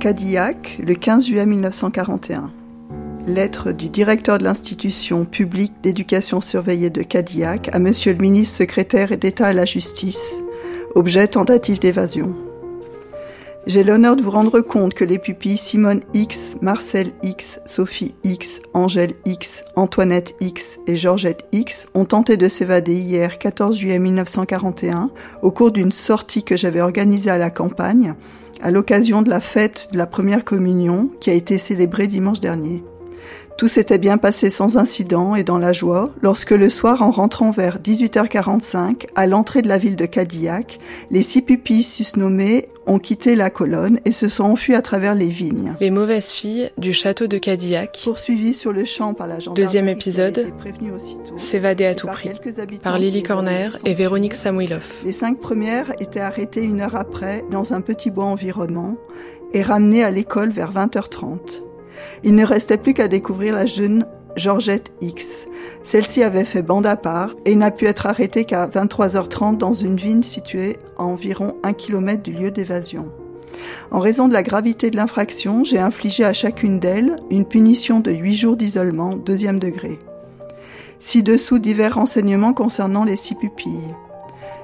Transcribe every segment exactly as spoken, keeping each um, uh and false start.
Cadillac, le quinze juillet mille neuf cent quarante et un. Lettre du directeur de l'institution publique d'éducation surveillée de Cadillac à Monsieur le ministre secrétaire d'État à la Justice. Objet tentative d'évasion. J'ai l'honneur de vous rendre compte que les pupilles Simone X, Marcel X, Sophie X, Angèle X, Antoinette X et Georgette X ont tenté de s'évader hier quatorze juillet mille neuf cent quarante et un au cours d'une sortie que j'avais organisée à la campagne à l'occasion de la fête de la première communion qui a été célébrée dimanche dernier. Tout s'était bien passé sans incident et dans la joie lorsque le soir, en rentrant vers dix-huit heures quarante-cinq, à l'entrée de la ville de Cadillac, les six pupilles susnommées ont quitté la colonne et se sont enfuis à travers les vignes. Les mauvaises filles du château de Cadillac, poursuivies sur le champ par la gendarmerie. Deuxième épisode, s'évader à tout prix, par Lily Corner et Véronique Samouiloff. Les cinq premières étaient arrêtées une heure après dans un petit bois environnant et ramenées à l'école vers vingt heures trente. Il ne restait plus qu'à découvrir la jeune Georgette X. Celle-ci avait fait bande à part et n'a pu être arrêtée qu'à vingt-trois heures trente dans une vigne située à environ un kilomètre du lieu d'évasion. En raison de la gravité de l'infraction, j'ai infligé à chacune d'elles une punition de huit jours d'isolement, deuxième degré. Ci-dessous divers renseignements concernant les six pupilles.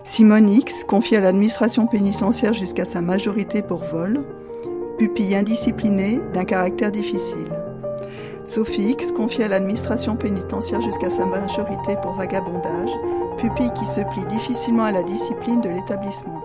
Simone X, confiée à l'administration pénitentiaire jusqu'à sa majorité pour vol. Pupille indisciplinée d'un caractère difficile. Sophie X, confiée à l'administration pénitentiaire jusqu'à sa majorité pour vagabondage, pupille qui se plie difficilement à la discipline de l'établissement.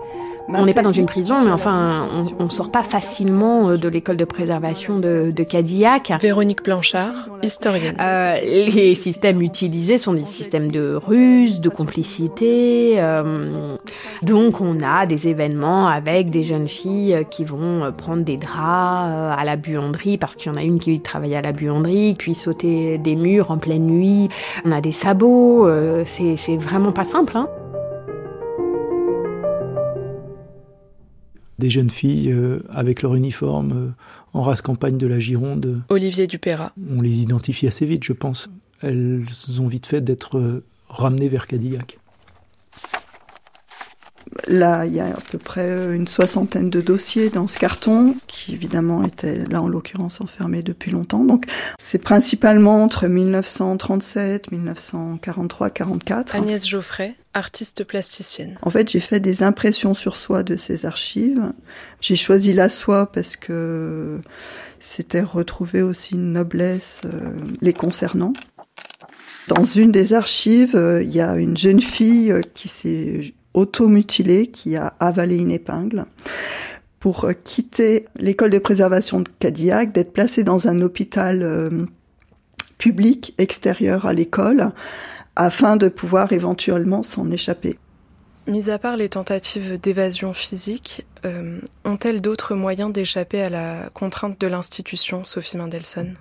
On n'est pas dans une prison, mais enfin, on ne sort pas facilement de l'école de préservation de, de Cadillac. Véronique Blanchard, historienne. Euh, les systèmes utilisés sont des systèmes de ruse, de complicité. Euh, donc, on a des événements avec des jeunes filles qui vont prendre des draps à la buanderie, parce qu'il y en a une qui travaille à la buanderie, puis sauter des murs en pleine nuit. On a des sabots, euh, c'est, c'est vraiment pas simple, hein. Des jeunes filles euh, avec leur uniforme euh, en race campagne de la Gironde. Olivier Du Payrat. On les identifie assez vite, je pense. Elles ont vite fait d'être euh, ramenées vers Cadillac. Là, il y a à peu près une soixantaine de dossiers dans ce carton, qui évidemment étaient là en l'occurrence enfermés depuis longtemps. Donc, c'est principalement entre mille neuf cent trente-sept, mille neuf cent quarante-trois, quarante-quatre. Agnès Geoffray, artiste plasticienne. En fait, j'ai fait des impressions sur soie de ces archives. J'ai choisi la soie parce que c'était retrouver aussi une noblesse euh, les concernant. Dans une des archives, euh, il y a une jeune fille euh, qui s'est automutilée, qui a avalé une épingle, pour quitter l'école de préservation de Cadillac, d'être placée dans un hôpital euh, public extérieur à l'école, afin de pouvoir éventuellement s'en échapper. Mis à part les tentatives d'évasion physique, euh, ont-elles d'autres moyens d'échapper à la contrainte de l'institution, Sophie Mendelsohn ?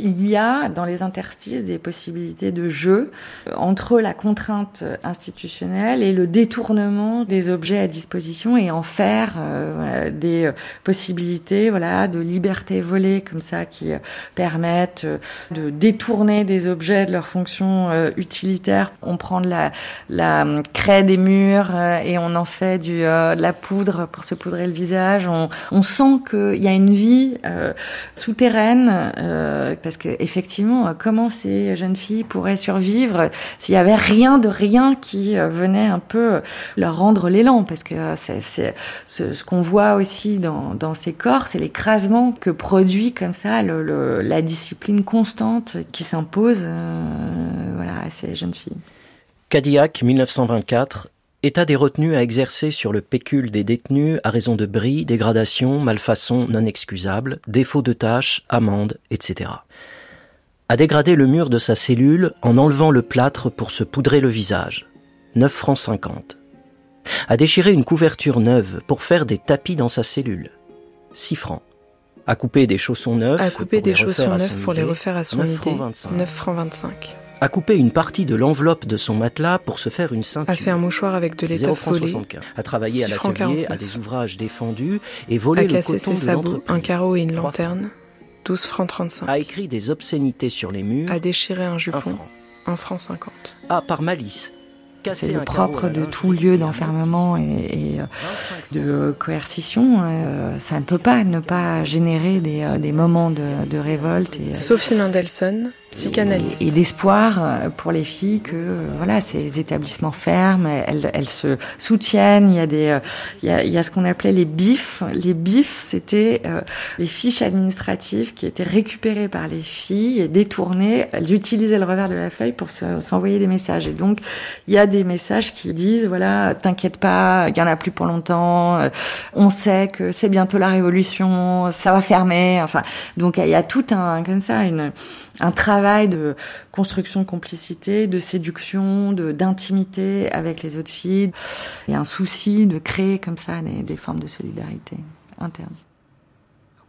Il y a dans les interstices des possibilités de jeu entre la contrainte institutionnelle et le détournement des objets à disposition et en faire euh, des possibilités voilà, de liberté volée comme ça qui permettent de détourner des objets de leur fonction euh, utilitaire. On prend de la, la craie des murs euh, et on en fait du, euh, de la poudre pour se poudrer le visage. On, on sent qu'il y a une vie euh, souterraine euh, parce qu'effectivement, comment ces jeunes filles pourraient survivre s'il n'y avait rien de rien qui venait un peu leur rendre l'élan ? Parce que c'est, c'est, ce, ce qu'on voit aussi dans, dans ces corps, c'est l'écrasement que produit comme ça le, le, la discipline constante qui s'impose euh, voilà, à ces jeunes filles. Cadillac, mille neuf cent vingt-quatre, état des retenues à exercer sur le pécule des détenus à raison de bris, dégradations, malfaçons non excusables, défauts de tâches, amendes, et cetera. À dégrader le mur de sa cellule en enlevant le plâtre pour se poudrer le visage, neuf francs cinquante. À déchirer une couverture neuve pour faire des tapis dans sa cellule, six francs. À couper des chaussons neufs à couper pour, des les, chaussons neufs pour idée, les refaire à son idée, neuf francs vingt-cinq. À couper une partie de l'enveloppe de son matelas pour se faire une ceinture. À faire un mouchoir avec de l'étoffe volée. À travailler à l'atelier, à des ouvrages défendus et voler le coton de l'entreprise. À casser ses sabots, un carreau et une lanterne, douze francs trente-cinq. À écrire des obscénités sur les murs. À déchirer un jupon, un franc cinquante. À, par malice, C'est le propre de tout lieu d'enfermement et, et de coercition. Ça ne peut pas ne pas générer des, des moments de, de révolte. Et, Sophie Mendelsohn, psychanalyste. Et, et d'espoir pour les filles que voilà, ces établissements ferment, elles, elles se soutiennent. Il y a, des, il y a, il y a ce qu'on appelait les B I F. Les B I F, c'était les fiches administratives qui étaient récupérées par les filles et détournées. Elles utilisaient le revers de la feuille pour se, s'envoyer des messages. Et donc, il y a des messages qui disent voilà, t'inquiète pas, il y en a plus pour longtemps, on sait que c'est bientôt la révolution, ça va fermer, enfin donc il y a tout un comme ça une un travail de construction de complicité, de séduction, de d'intimité avec les autres filles, et un souci de créer comme ça des, des formes de solidarité interne.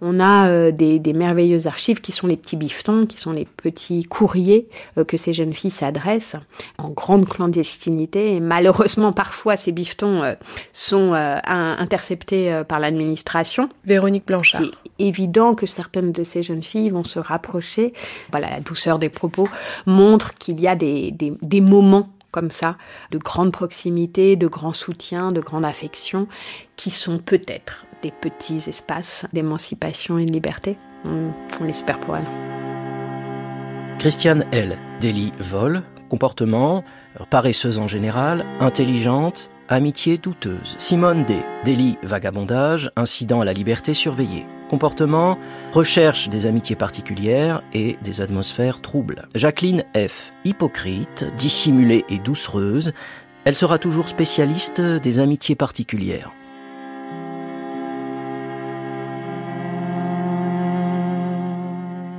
On a euh, des, des merveilleuses archives qui sont les petits bifetons, qui sont les petits courriers euh, que ces jeunes filles s'adressent en grande clandestinité. Et malheureusement, parfois, ces bifetons euh, sont euh, interceptés euh, par l'administration. Véronique Blanchard. C'est évident que certaines de ces jeunes filles vont se rapprocher. Voilà, la douceur des propos montre qu'il y a des, des, des moments comme ça, de grande proximité, de grand soutien, de grande affection, qui sont peut-être des petits espaces d'émancipation et de liberté. On, on l'espère pour elle. Christiane L. délit vol, comportement, paresseuse en général, intelligente, amitié douteuse. Simone D. délit vagabondage, incident à la liberté surveillée. Comportement, recherche des amitiés particulières et des atmosphères troubles. Jacqueline F. hypocrite, dissimulée et doucereuse. Elle sera toujours spécialiste des amitiés particulières.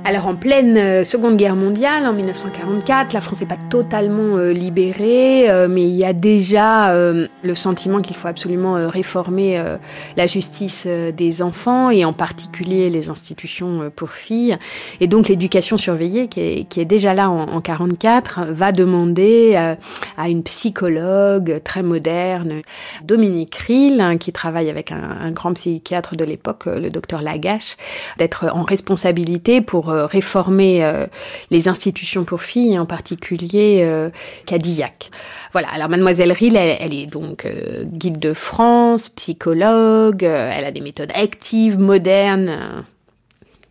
Alors en pleine Seconde Guerre mondiale, en dix-neuf cent quarante-quatre, la France n'est pas totalement euh, libérée, euh, mais il y a déjà euh, le sentiment qu'il faut absolument euh, réformer euh, la justice euh, des enfants, et en particulier les institutions euh, pour filles. Et donc l'éducation surveillée, qui est, qui est déjà là en dix-neuf cent quarante-quatre, va demander euh, à une psychologue très moderne, Dominique Riehl, hein, qui travaille avec un, un grand psychiatre de l'époque, le docteur Lagache, d'être en responsabilité pour euh, réformer euh, les institutions pour filles, en particulier euh, Cadillac. Voilà, alors Mademoiselle Riehl, elle, elle est donc euh, guide de France, psychologue, euh, elle a des méthodes actives, modernes, euh,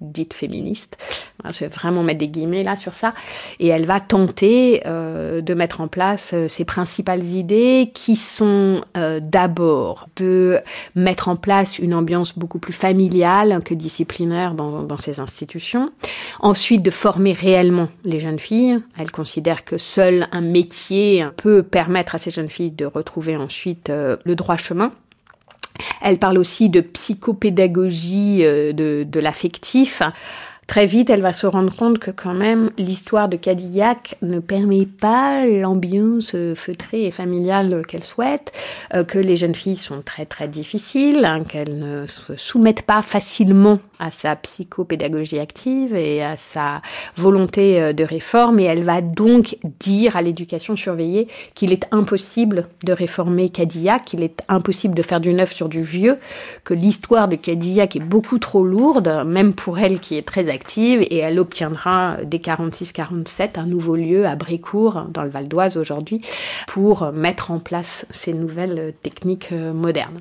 dites féministes. Alors, je vais vraiment mettre des guillemets là sur ça. Et elle va tenter euh, de mettre en place euh, ses principales idées, qui sont euh, d'abord de mettre en place une ambiance beaucoup plus familiale que disciplinaire dans, dans ces institutions. Ensuite, de former réellement les jeunes filles. Elle considère que seul un métier peut permettre à ces jeunes filles de retrouver ensuite euh, le droit chemin. Elle parle aussi de psychopédagogie euh, de, de l'affectif. Très vite, elle va se rendre compte que quand même, l'histoire de Cadillac ne permet pas l'ambiance feutrée et familiale qu'elle souhaite, euh, que les jeunes filles sont très très difficiles, hein, qu'elles ne se soumettent pas facilement à sa psychopédagogie active et à sa volonté de réforme. Et elle va donc dire à l'éducation surveillée qu'il est impossible de réformer Cadillac, qu'il est impossible de faire du neuf sur du vieux, que l'histoire de Cadillac est beaucoup trop lourde, même pour elle qui est très active. Et elle obtiendra dès quarante-six quarante-sept un nouveau lieu à Brécourt, dans le Val d'Oise aujourd'hui, pour mettre en place ces nouvelles techniques modernes.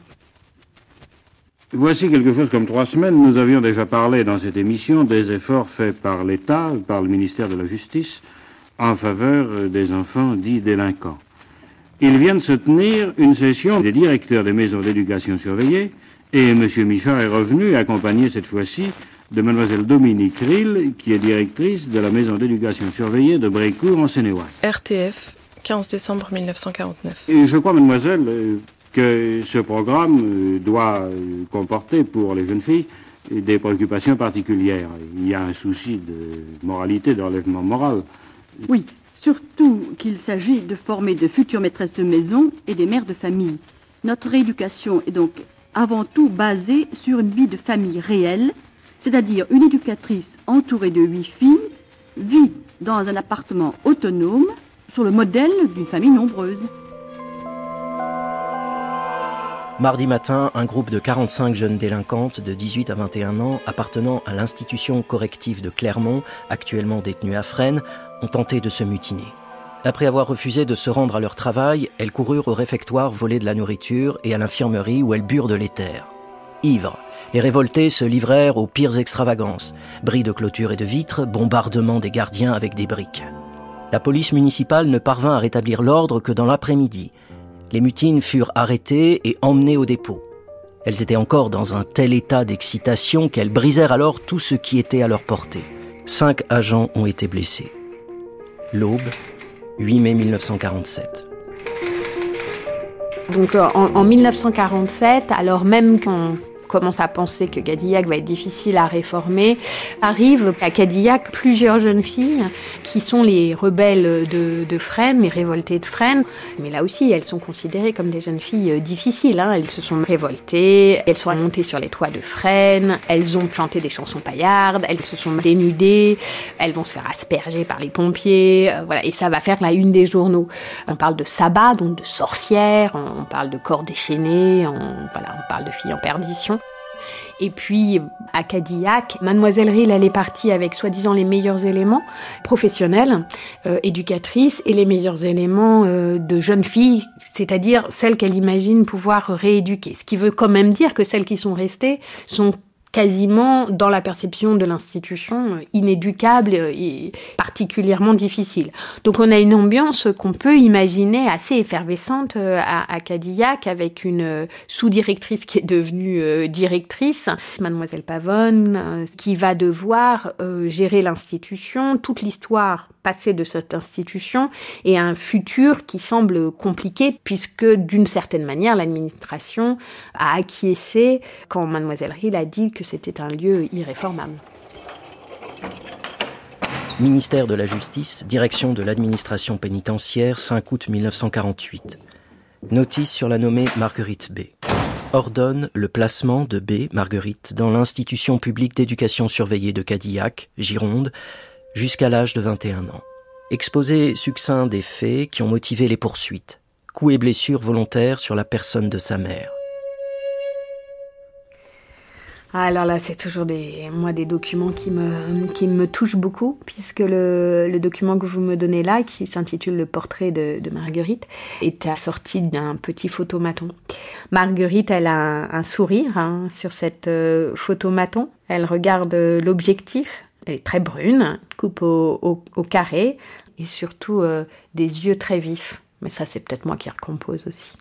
Voici quelque chose comme trois semaines, nous avions déjà parlé dans cette émission des efforts faits par l'État, par le ministère de la Justice, en faveur des enfants dits délinquants. Il vient de se tenir une session des directeurs des maisons d'éducation surveillées, et M. Michard est revenu, accompagné cette fois-ci de Mademoiselle Dominique Riehl, qui est directrice de la maison d'éducation surveillée de Brécourt en Seine-et-Oise. R T F, quinze décembre mille neuf cent quarante-neuf. Et je crois, mademoiselle, que ce programme doit comporter pour les jeunes filles des préoccupations particulières. Il y a un souci de moralité, d'enlèvement moral. Oui, surtout qu'il s'agit de former de futures maîtresses de maison et des mères de famille. Notre rééducation est donc avant tout basée sur une vie de famille réelle, c'est-à-dire une éducatrice entourée de huit filles, vit dans un appartement autonome sur le modèle d'une famille nombreuse. Mardi matin, un groupe de quarante-cinq jeunes délinquantes de dix-huit à vingt et un ans appartenant à l'institution corrective de Clermont, actuellement détenue à Fresnes, ont tenté de se mutiner. Après avoir refusé de se rendre à leur travail, elles coururent au réfectoire voler de la nourriture et à l'infirmerie où elles burent de l'éther. Ivres, les révoltés se livrèrent aux pires extravagances, bris de clôtures et de vitres, bombardement des gardiens avec des briques. La police municipale ne parvint à rétablir l'ordre que dans l'après-midi. Les mutines furent arrêtées et emmenées au dépôt. Elles étaient encore dans un tel état d'excitation qu'elles brisèrent alors tout ce qui était à leur portée. Cinq agents ont été blessés. L'Aube, huit mai mille neuf cent quarante-sept. Donc euh, en, en mille neuf cent quarante-sept, alors même qu'on commence à penser que Cadillac va être difficile à réformer, arrivent à Cadillac plusieurs jeunes filles qui sont les rebelles de, de Fresnes, les révoltées de Fresnes. Mais là aussi, elles sont considérées comme des jeunes filles difficiles. Hein. Elles se sont révoltées, elles sont montées sur les toits de Fresnes, elles ont chanté des chansons paillardes, elles se sont dénudées, elles vont se faire asperger par les pompiers. Euh, voilà. Et ça va faire la une des journaux. On parle de sabbats, donc de sorcières, on parle de corps déchaînés, on, voilà, on parle de filles en perdition. Et puis, à Cadillac, Mademoiselle Riehl, elle est partie avec soi-disant les meilleurs éléments professionnels, euh, éducatrices, et les meilleurs éléments euh, de jeunes filles, c'est-à-dire celles qu'elle imagine pouvoir rééduquer. Ce qui veut quand même dire que celles qui sont restées sont quasiment, dans la perception de l'institution, inéducables et particulièrement difficiles. Donc on a une ambiance qu'on peut imaginer assez effervescente à, à Cadillac, avec une sous-directrice qui est devenue euh, directrice, Mademoiselle Pavone, euh, qui va devoir euh, gérer l'institution, toute l'histoire passée de cette institution, et un futur qui semble compliqué, puisque d'une certaine manière, l'administration a acquiescé quand Mademoiselle Riehl a dit que que c'était un lieu irréformable. Ministère de la Justice, direction de l'administration pénitentiaire, cinq août mille neuf cent quarante-huit. Notice sur la nommée Marguerite B. Ordonne le placement de B. Marguerite dans l'institution publique d'éducation surveillée de Cadillac, Gironde, jusqu'à l'âge de vingt et un ans. Exposé succinct des faits qui ont motivé les poursuites. Coups et blessures volontaires sur la personne de sa mère. Alors là, c'est toujours des, moi, des documents qui me, qui me touchent beaucoup, puisque le, le document que vous me donnez là, qui s'intitule « Le portrait de, de Marguerite », est assorti d'un petit photomaton. Marguerite, elle a un, un sourire hein, sur cette euh, photomaton. Elle regarde l'objectif. Elle est très brune, coupe au, au, au carré, et surtout euh, des yeux très vifs. Mais ça, c'est peut-être moi qui recompose aussi.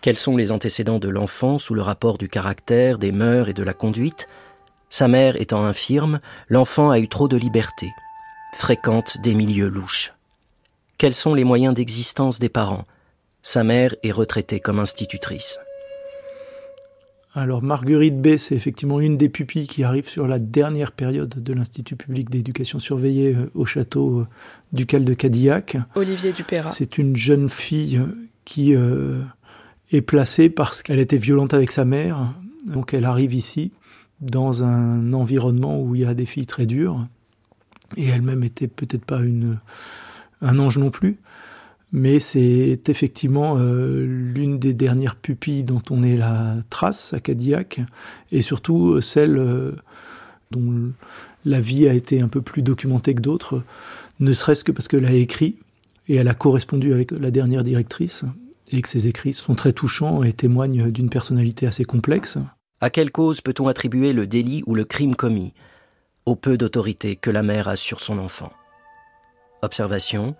Quels sont les antécédents de l'enfant sous le rapport du caractère, des mœurs et de la conduite ? Sa mère étant infirme, l'enfant a eu trop de liberté, fréquente des milieux louches. Quels sont les moyens d'existence des parents ? Sa mère est retraitée comme institutrice. Alors Marguerite B, c'est effectivement une des pupilles qui arrive sur la dernière période de l'Institut public d'éducation surveillée au château ducal de Cadillac. Olivier Du Payrat. C'est une jeune fille qui... Euh, est placée parce qu'elle était violente avec sa mère. Donc elle arrive ici, dans un environnement où il y a des filles très dures. Et elle-même était peut-être pas une, un ange non plus. Mais c'est effectivement euh, l'une des dernières pupilles dont on est la trace à Cadillac. Et surtout celle euh, dont la vie a été un peu plus documentée que d'autres. Ne serait-ce que parce qu'elle a écrit et elle a correspondu avec la dernière directrice. Et que ses écrits sont très touchants et témoignent d'une personnalité assez complexe. À quelle cause peut-on attribuer le délit ou le crime commis ? Au peu d'autorité que la mère a sur son enfant. Observation :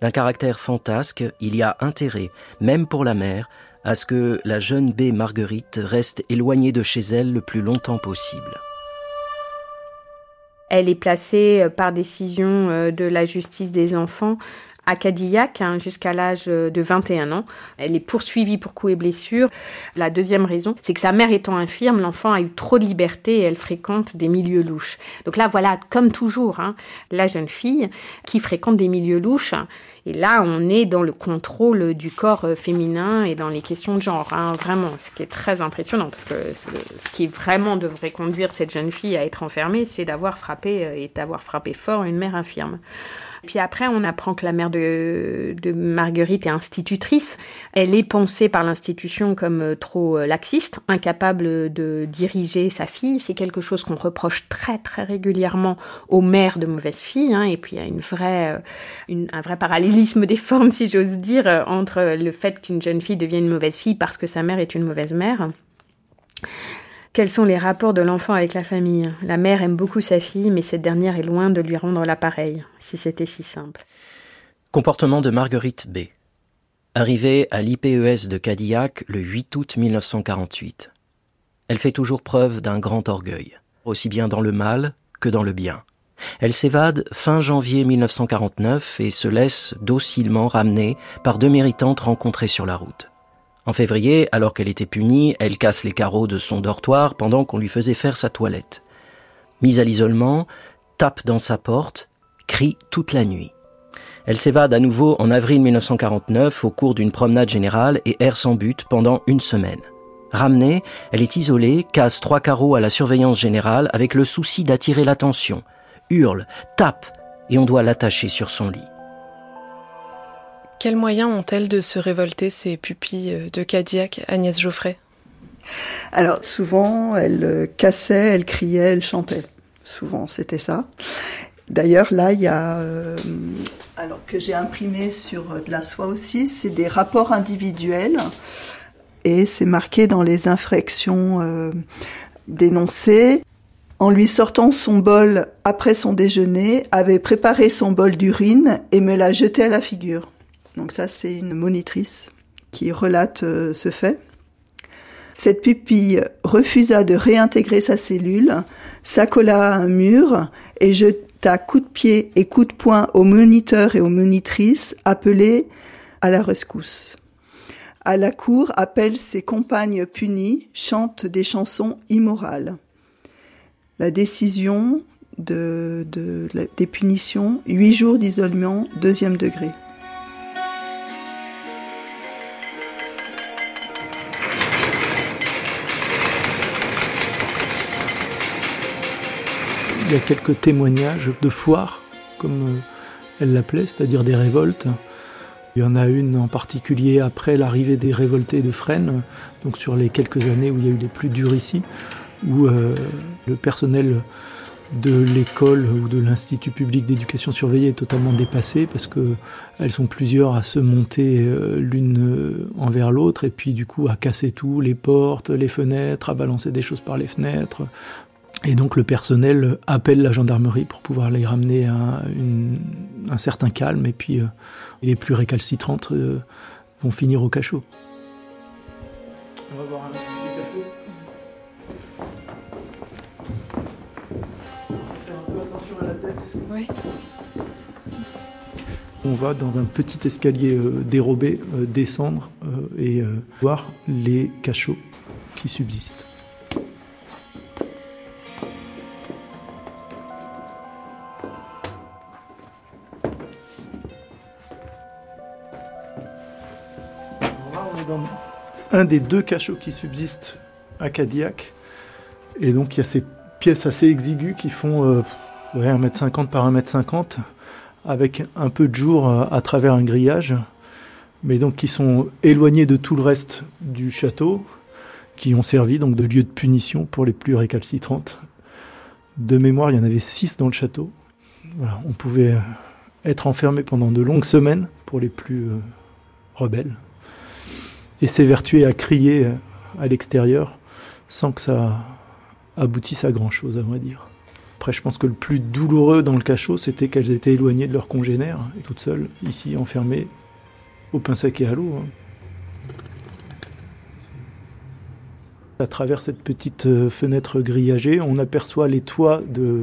d'un caractère fantasque, il y a intérêt, même pour la mère, à ce que la jeune B. Marguerite reste éloignée de chez elle le plus longtemps possible. Elle est placée par décision de la justice des enfants à Cadillac, hein, jusqu'à l'âge de vingt et un ans. Elle est poursuivie pour coups et blessures. La deuxième raison, c'est que sa mère étant infirme, l'enfant a eu trop de liberté et elle fréquente des milieux louches. Donc là, voilà, comme toujours, hein, la jeune fille qui fréquente des milieux louches. Et là, on est dans le contrôle du corps féminin et dans les questions de genre, hein, vraiment. Ce qui est très impressionnant, parce que ce qui vraiment devrait conduire cette jeune fille à être enfermée, c'est d'avoir frappé, et d'avoir frappé fort une mère infirme. Puis après, on apprend que la mère de, de Marguerite est institutrice. Elle est pensée par l'institution comme trop laxiste, incapable de diriger sa fille. C'est quelque chose qu'on reproche très, très régulièrement aux mères de mauvaises filles. Hein. Et puis, il y a une vraie, une, un vrai parallélisme des formes, si j'ose dire, entre le fait qu'une jeune fille devienne une mauvaise fille parce que sa mère est une mauvaise mère. Quels sont les rapports de l'enfant avec la famille ? La mère aime beaucoup sa fille, mais cette dernière est loin de lui rendre l'appareil, si c'était si simple. Comportement de Marguerite B. Arrivée à l'I P E S de Cadillac le huit août mille neuf cent quarante-huit. Elle fait toujours preuve d'un grand orgueil, aussi bien dans le mal que dans le bien. Elle s'évade fin janvier mille neuf cent quarante-neuf et se laisse docilement ramener par deux méritantes rencontrées sur la route. En février, alors qu'elle était punie, elle casse les carreaux de son dortoir pendant qu'on lui faisait faire sa toilette. Mise à l'isolement, tape dans sa porte, crie toute la nuit. Elle s'évade à nouveau en avril mille neuf cent quarante-neuf au cours d'une promenade générale et erre sans but pendant une semaine. Ramenée, elle est isolée, casse trois carreaux à la surveillance générale avec le souci d'attirer l'attention, hurle, tape et on doit l'attacher sur son lit. Quels moyens ont-elles de se révolter, ces pupilles de Cadillac, Agnès Geoffray ? Alors, souvent, elles cassaient, elles criaient, elles chantaient. Souvent, c'était ça. D'ailleurs, là, il y a... Euh, alors, que j'ai imprimé sur de la soie aussi, c'est des rapports individuels. Et c'est marqué dans les infractions euh, dénoncées. En lui sortant son bol après son déjeuner, avait préparé son bol d'urine et me l'a jeté à la figure. Donc ça, c'est une monitrice qui relate euh, ce fait. Cette pupille refusa de réintégrer sa cellule, s'accola à un mur et jeta coups de pied et coups de poing aux moniteurs et aux monitrices appelés à la rescousse. À la cour, appelle ses compagnes punies, chante des chansons immorales. La décision de, de, de, des punitions, huit jours d'isolement, deuxième degré. Il y a quelques témoignages de foires, comme elle l'appelait, c'est-à-dire des révoltes. Il y en a une en particulier après l'arrivée des révoltés de Fresnes, donc sur les quelques années où il y a eu les plus durs ici, où euh, le personnel de l'école ou de l'Institut public d'éducation surveillée est totalement dépassé parce qu'elles sont plusieurs à se monter euh, l'une envers l'autre et puis du coup à casser tout, les portes, les fenêtres, à balancer des choses par les fenêtres. Et donc le personnel appelle la gendarmerie pour pouvoir les ramener à une, un certain calme. Et puis euh, les plus récalcitrantes euh, vont finir au cachot. On va voir un petit cachot. Faire un peu attention à la tête. Oui. On va dans un petit escalier euh, dérobé euh, descendre euh, et euh, voir les cachots qui subsistent. Un des deux cachots qui subsistent à Cadillac. Et donc il y a ces pièces assez exiguës qui font euh, ouais, un mètre cinquante par un mètre cinquante avec un peu de jour euh, à travers un grillage, mais donc qui sont éloignés de tout le reste du château, qui ont servi donc de lieu de punition pour les plus récalcitrantes. De mémoire, il y en avait six dans le château. Voilà, on pouvait être enfermé pendant de longues semaines pour les plus euh, rebelles. Et s'évertuer à crier à l'extérieur sans que ça aboutisse à grand-chose, à vrai dire. Après, je pense que le plus douloureux dans le cachot, c'était qu'elles étaient éloignées de leurs congénères, et toutes seules, ici, enfermées, au pain sec et à l'eau. À travers cette petite fenêtre grillagée, on aperçoit les toits de,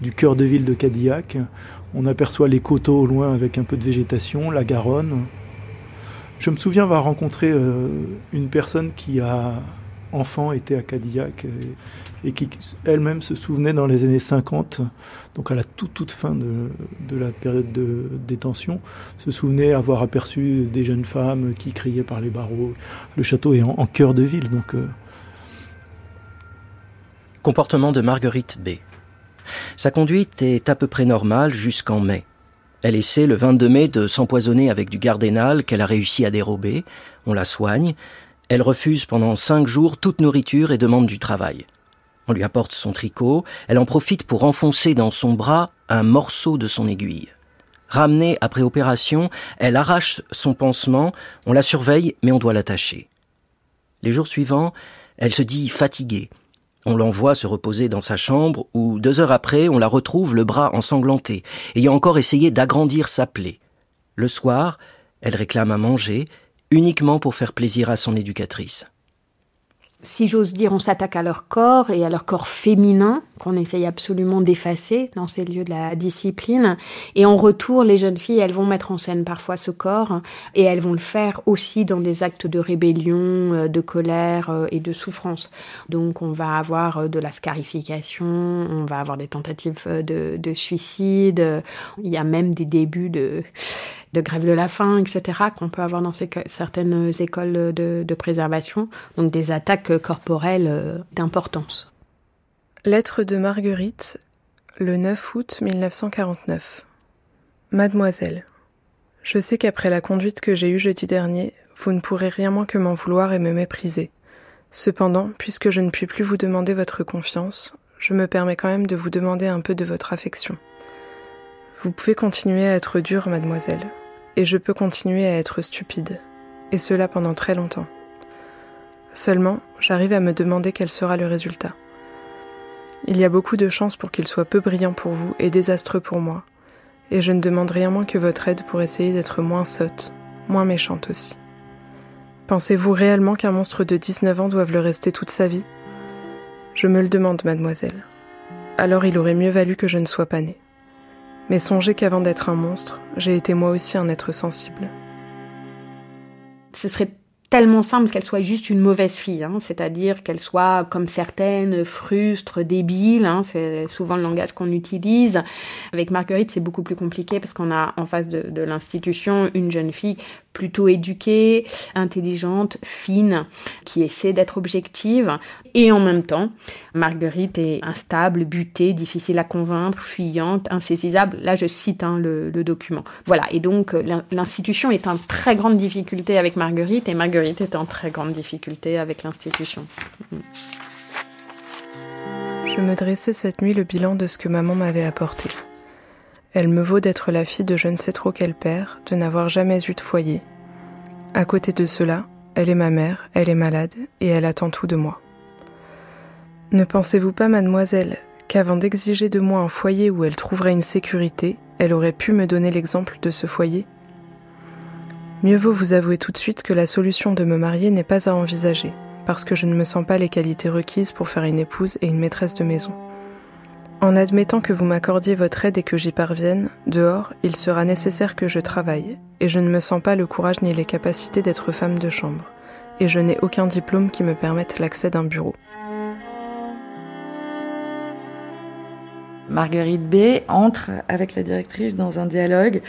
du cœur de ville de Cadillac, on aperçoit les coteaux au loin avec un peu de végétation, la Garonne. Je me souviens avoir rencontré euh, une personne qui a enfant était à Cadillac et, et qui elle-même se souvenait dans les années cinquante, donc à la toute toute fin de, de la période de détention, se souvenait avoir aperçu des jeunes femmes qui criaient par les barreaux. Le château est en, en cœur de ville. Donc, euh... Comportement de Marguerite B. Sa conduite est à peu près normale jusqu'en mai. Elle essaie le vingt-deux mai de s'empoisonner avec du gardénal qu'elle a réussi à dérober. On la soigne. Elle refuse pendant cinq jours toute nourriture et demande du travail. On lui apporte son tricot. Elle en profite pour enfoncer dans son bras un morceau de son aiguille. Ramenée après opération, elle arrache son pansement. On la surveille, mais on doit l'attacher. Les jours suivants, elle se dit fatiguée. On l'envoie se reposer dans sa chambre où, deux heures après, on la retrouve le bras ensanglanté, ayant encore essayé d'agrandir sa plaie. Le soir, elle réclame à manger, uniquement pour faire plaisir à son éducatrice. Si j'ose dire, on s'attaque à leur corps et à leur corps féminin, qu'on essaye absolument d'effacer dans ces lieux de la discipline. Et en retour, les jeunes filles, elles vont mettre en scène parfois ce corps et elles vont le faire aussi dans des actes de rébellion, de colère et de souffrance. Donc on va avoir de la scarification, on va avoir des tentatives de, de suicide, il y a même des débuts de... de grève de la faim, et cetera, qu'on peut avoir dans ces, certaines écoles de, de préservation, donc des attaques corporelles d'importance. Lettre de Marguerite, le neuf août mille neuf cent quarante-neuf. Mademoiselle, je sais qu'après la conduite que j'ai eue jeudi dernier, vous ne pourrez rien moins que m'en vouloir et me mépriser. Cependant, puisque je ne puis plus vous demander votre confiance, je me permets quand même de vous demander un peu de votre affection. Vous pouvez continuer à être dure, mademoiselle. Et je peux continuer à être stupide, et cela pendant très longtemps. Seulement, j'arrive à me demander quel sera le résultat. Il y a beaucoup de chances pour qu'il soit peu brillant pour vous et désastreux pour moi, et je ne demande rien moins que votre aide pour essayer d'être moins sotte, moins méchante aussi. Pensez-vous réellement qu'un monstre de dix-neuf ans doive le rester toute sa vie ? Je me le demande, mademoiselle. Alors il aurait mieux valu que je ne sois pas née. Mais songez qu'avant d'être un monstre, j'ai été moi aussi un être sensible. Ce serait tellement simple qu'elle soit juste une mauvaise fille, hein, c'est-à-dire qu'elle soit comme certaines, frustre, débile, hein, c'est souvent le langage qu'on utilise. Avec Marguerite, c'est beaucoup plus compliqué parce qu'on a en face de, de l'institution une jeune fille plutôt éduquée, intelligente, fine, qui essaie d'être objective. Et en même temps, Marguerite est instable, butée, difficile à convaincre, fuyante, insaisissable. Là, je cite hein, le, le document. Voilà, et donc l'institution est en très grande difficulté avec Marguerite, et Marguerite est en très grande difficulté avec l'institution. Je me dressais cette nuit le bilan de ce que maman m'avait apporté. Elle me vaut d'être la fille de je ne sais trop quel père, de n'avoir jamais eu de foyer. À côté de cela, elle est ma mère, elle est malade, et elle attend tout de moi. Ne pensez-vous pas, mademoiselle, qu'avant d'exiger de moi un foyer où elle trouverait une sécurité, elle aurait pu me donner l'exemple de ce foyer ? Mieux vaut vous avouer tout de suite que la solution de me marier n'est pas à envisager, parce que je ne me sens pas les qualités requises pour faire une épouse et une maîtresse de maison. En admettant que vous m'accordiez votre aide et que j'y parvienne, dehors, il sera nécessaire que je travaille, et je ne me sens pas le courage ni les capacités d'être femme de chambre, et je n'ai aucun diplôme qui me permette l'accès d'un bureau. Marguerite B. entre avec la directrice dans un dialogue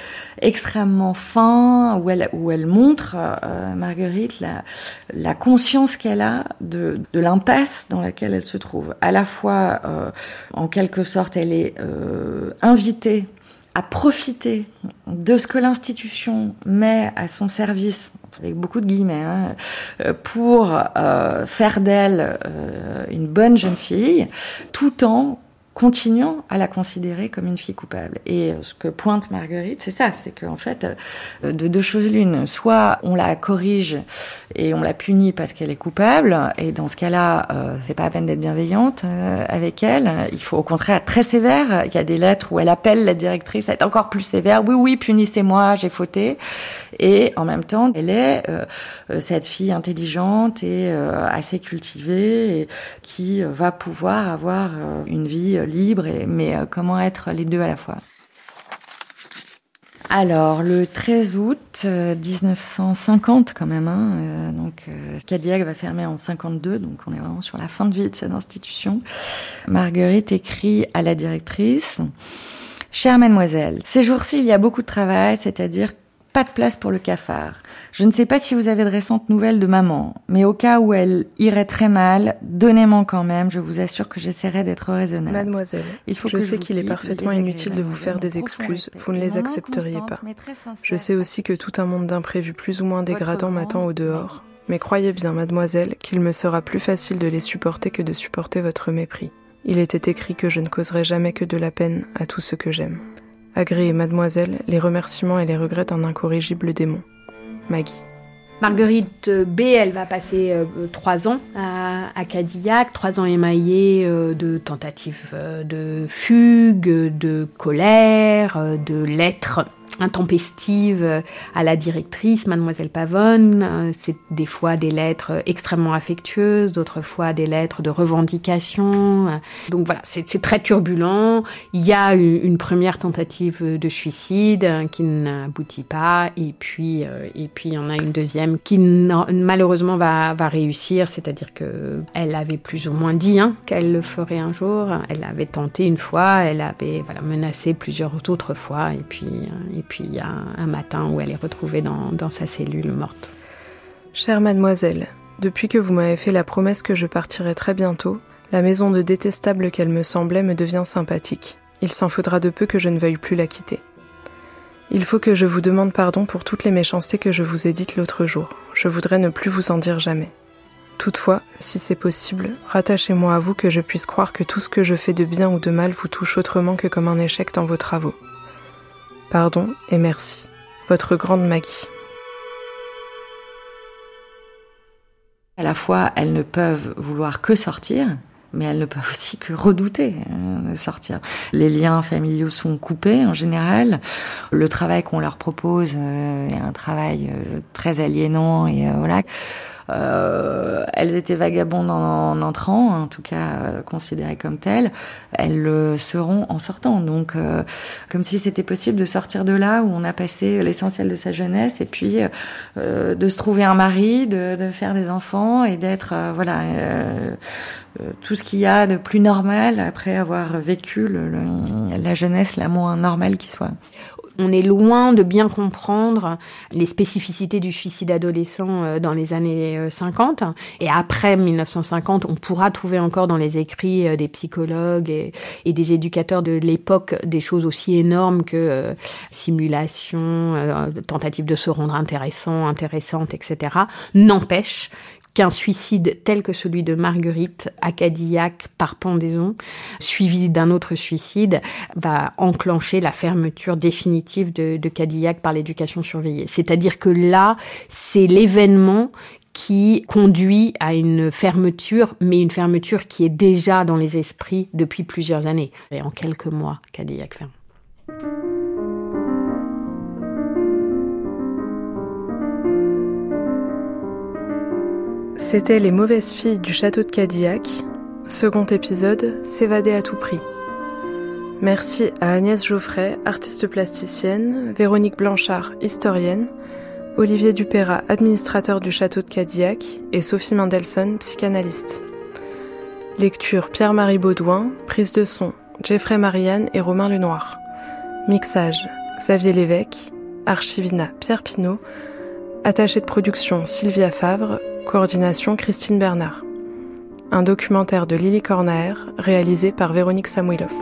extrêmement fin où elle, où elle montre, euh, Marguerite, la, la conscience qu'elle a de, de l'impasse dans laquelle elle se trouve. À la fois, euh, en quelque sorte, elle est euh, invitée à profiter de ce que l'institution met à son service, avec beaucoup de guillemets, hein, pour euh, faire d'elle euh, une bonne jeune fille, tout en continuant à la considérer comme une fille coupable. Et ce que pointe Marguerite, c'est ça, c'est qu'en fait, de deux choses l'une. Soit on la corrige et on la punit parce qu'elle est coupable, et dans ce cas-là, euh, c'est pas à peine d'être bienveillante euh, avec elle. Il faut au contraire être très sévère. Il y a des lettres où elle appelle la directrice à être encore plus sévère. « Oui, oui, punissez-moi, j'ai fauté. » Et en même temps, elle est euh, cette fille intelligente et euh, assez cultivée, et qui euh, va pouvoir avoir euh, une vie libre, et, mais euh, comment être les deux à la fois. Alors, le treize août mille neuf cent cinquante quand même, hein, euh, donc euh, Cadillac va fermer en cinquante-deux, donc on est vraiment sur la fin de vie de cette institution. Marguerite écrit à la directrice « Chère mademoiselle, ces jours-ci, il y a beaucoup de travail, c'est-à-dire pas de place pour le cafard. Je ne sais pas si vous avez de récentes nouvelles de maman, mais au cas où elle irait très mal, donnez-moi quand même, je vous assure que j'essaierai d'être raisonnable. Mademoiselle, Il faut je que sais je qu'il est parfaitement inutile de vous faire des excuses, vous ne les accepteriez pas. Je sais aussi que tout un monde d'imprévus plus ou moins dégradants m'attend au dehors, mais croyez bien, mademoiselle, qu'il me sera plus facile de les supporter que de supporter votre mépris. Il était écrit que je ne causerai jamais que de la peine à tous ceux que j'aime. Agréez, mademoiselle, les remerciements et les regrets d'un incorrigible démon. Maggie. Marguerite B, elle va passer euh, trois ans à, à Cadillac, trois ans émaillés euh, de tentatives euh, de fugue, de colère, euh, de lettres intempestives à la directrice, Mademoiselle Pavone. Euh, c'est des fois des lettres extrêmement affectueuses, d'autres fois des lettres de revendication. Donc voilà, c'est, c'est très turbulent. Il y a une, une première tentative de suicide euh, qui n'aboutit pas, et puis euh, et puis il y en a une deuxième qui malheureusement va, va réussir, c'est-à-dire qu'elle avait plus ou moins dit hein, qu'elle le ferait un jour, elle avait tenté une fois, elle avait voilà, menacé plusieurs autres fois, et puis et puis il y a un matin où elle est retrouvée dans, dans sa cellule morte. Chère mademoiselle, depuis que vous m'avez fait la promesse que je partirai très bientôt, la maison de détestable qu'elle me semblait me devient sympathique. Il s'en faudra de peu que je ne veuille plus la quitter. Il faut que je vous demande pardon pour toutes les méchancetés que je vous ai dites l'autre jour. Je voudrais ne plus vous en dire jamais. Toutefois, si c'est possible, rattachez-moi à vous que je puisse croire que tout ce que je fais de bien ou de mal vous touche autrement que comme un échec dans vos travaux. Pardon et merci. Votre grande Maggie. À la fois, elles ne peuvent vouloir que sortir, mais elles ne peuvent aussi que redouter hein, de sortir. Les liens familiaux sont coupés en général. Le travail qu'on leur propose euh, est un travail euh, très aliénant et euh, voilà. Euh, elles étaient vagabondes en, en entrant, en tout cas euh, considérées comme telles. Elles le seront en sortant. Donc, euh, comme si c'était possible de sortir de là où on a passé l'essentiel de sa jeunesse, et puis euh, de se trouver un mari, de, de faire des enfants et d'être euh, voilà euh, euh, tout ce qu'il y a de plus normal après avoir vécu le, le, la jeunesse la moins normale qui soit. On est loin de bien comprendre les spécificités du suicide adolescent dans les années cinquante. Et après dix-neuf cent cinquante, on pourra trouver encore dans les écrits des psychologues et, et des éducateurs de l'époque des choses aussi énormes que euh, simulation, euh, tentative de se rendre intéressant, intéressante, et cetera. N'empêche qu'un suicide tel que celui de Marguerite à Cadillac par pendaison, suivi d'un autre suicide, va enclencher la fermeture définitive de, de Cadillac par l'éducation surveillée. C'est-à-dire que là, c'est l'événement qui conduit à une fermeture, mais une fermeture qui est déjà dans les esprits depuis plusieurs années. Et en quelques mois, Cadillac ferme. C'était Les mauvaises filles du château de Cadillac. Second épisode, s'évader à tout prix. Merci à Agnès Geoffray, artiste plasticienne, Véronique Blanchard, historienne, Olivier Du Payrat, administrateur du château de Cadillac, et Sophie Mendelsohn, psychanalyste. Lecture Pierre-Marie Baudouin, prise de son Jeffrey Marianne et Romain Lenoir. Mixage Xavier Lévesque, Archivina Pierre Pinault, attaché de production Sylvia Favre, coordination Christine Bernard. Un documentaire de Lily Corner réalisé par Véronique Samouiloff.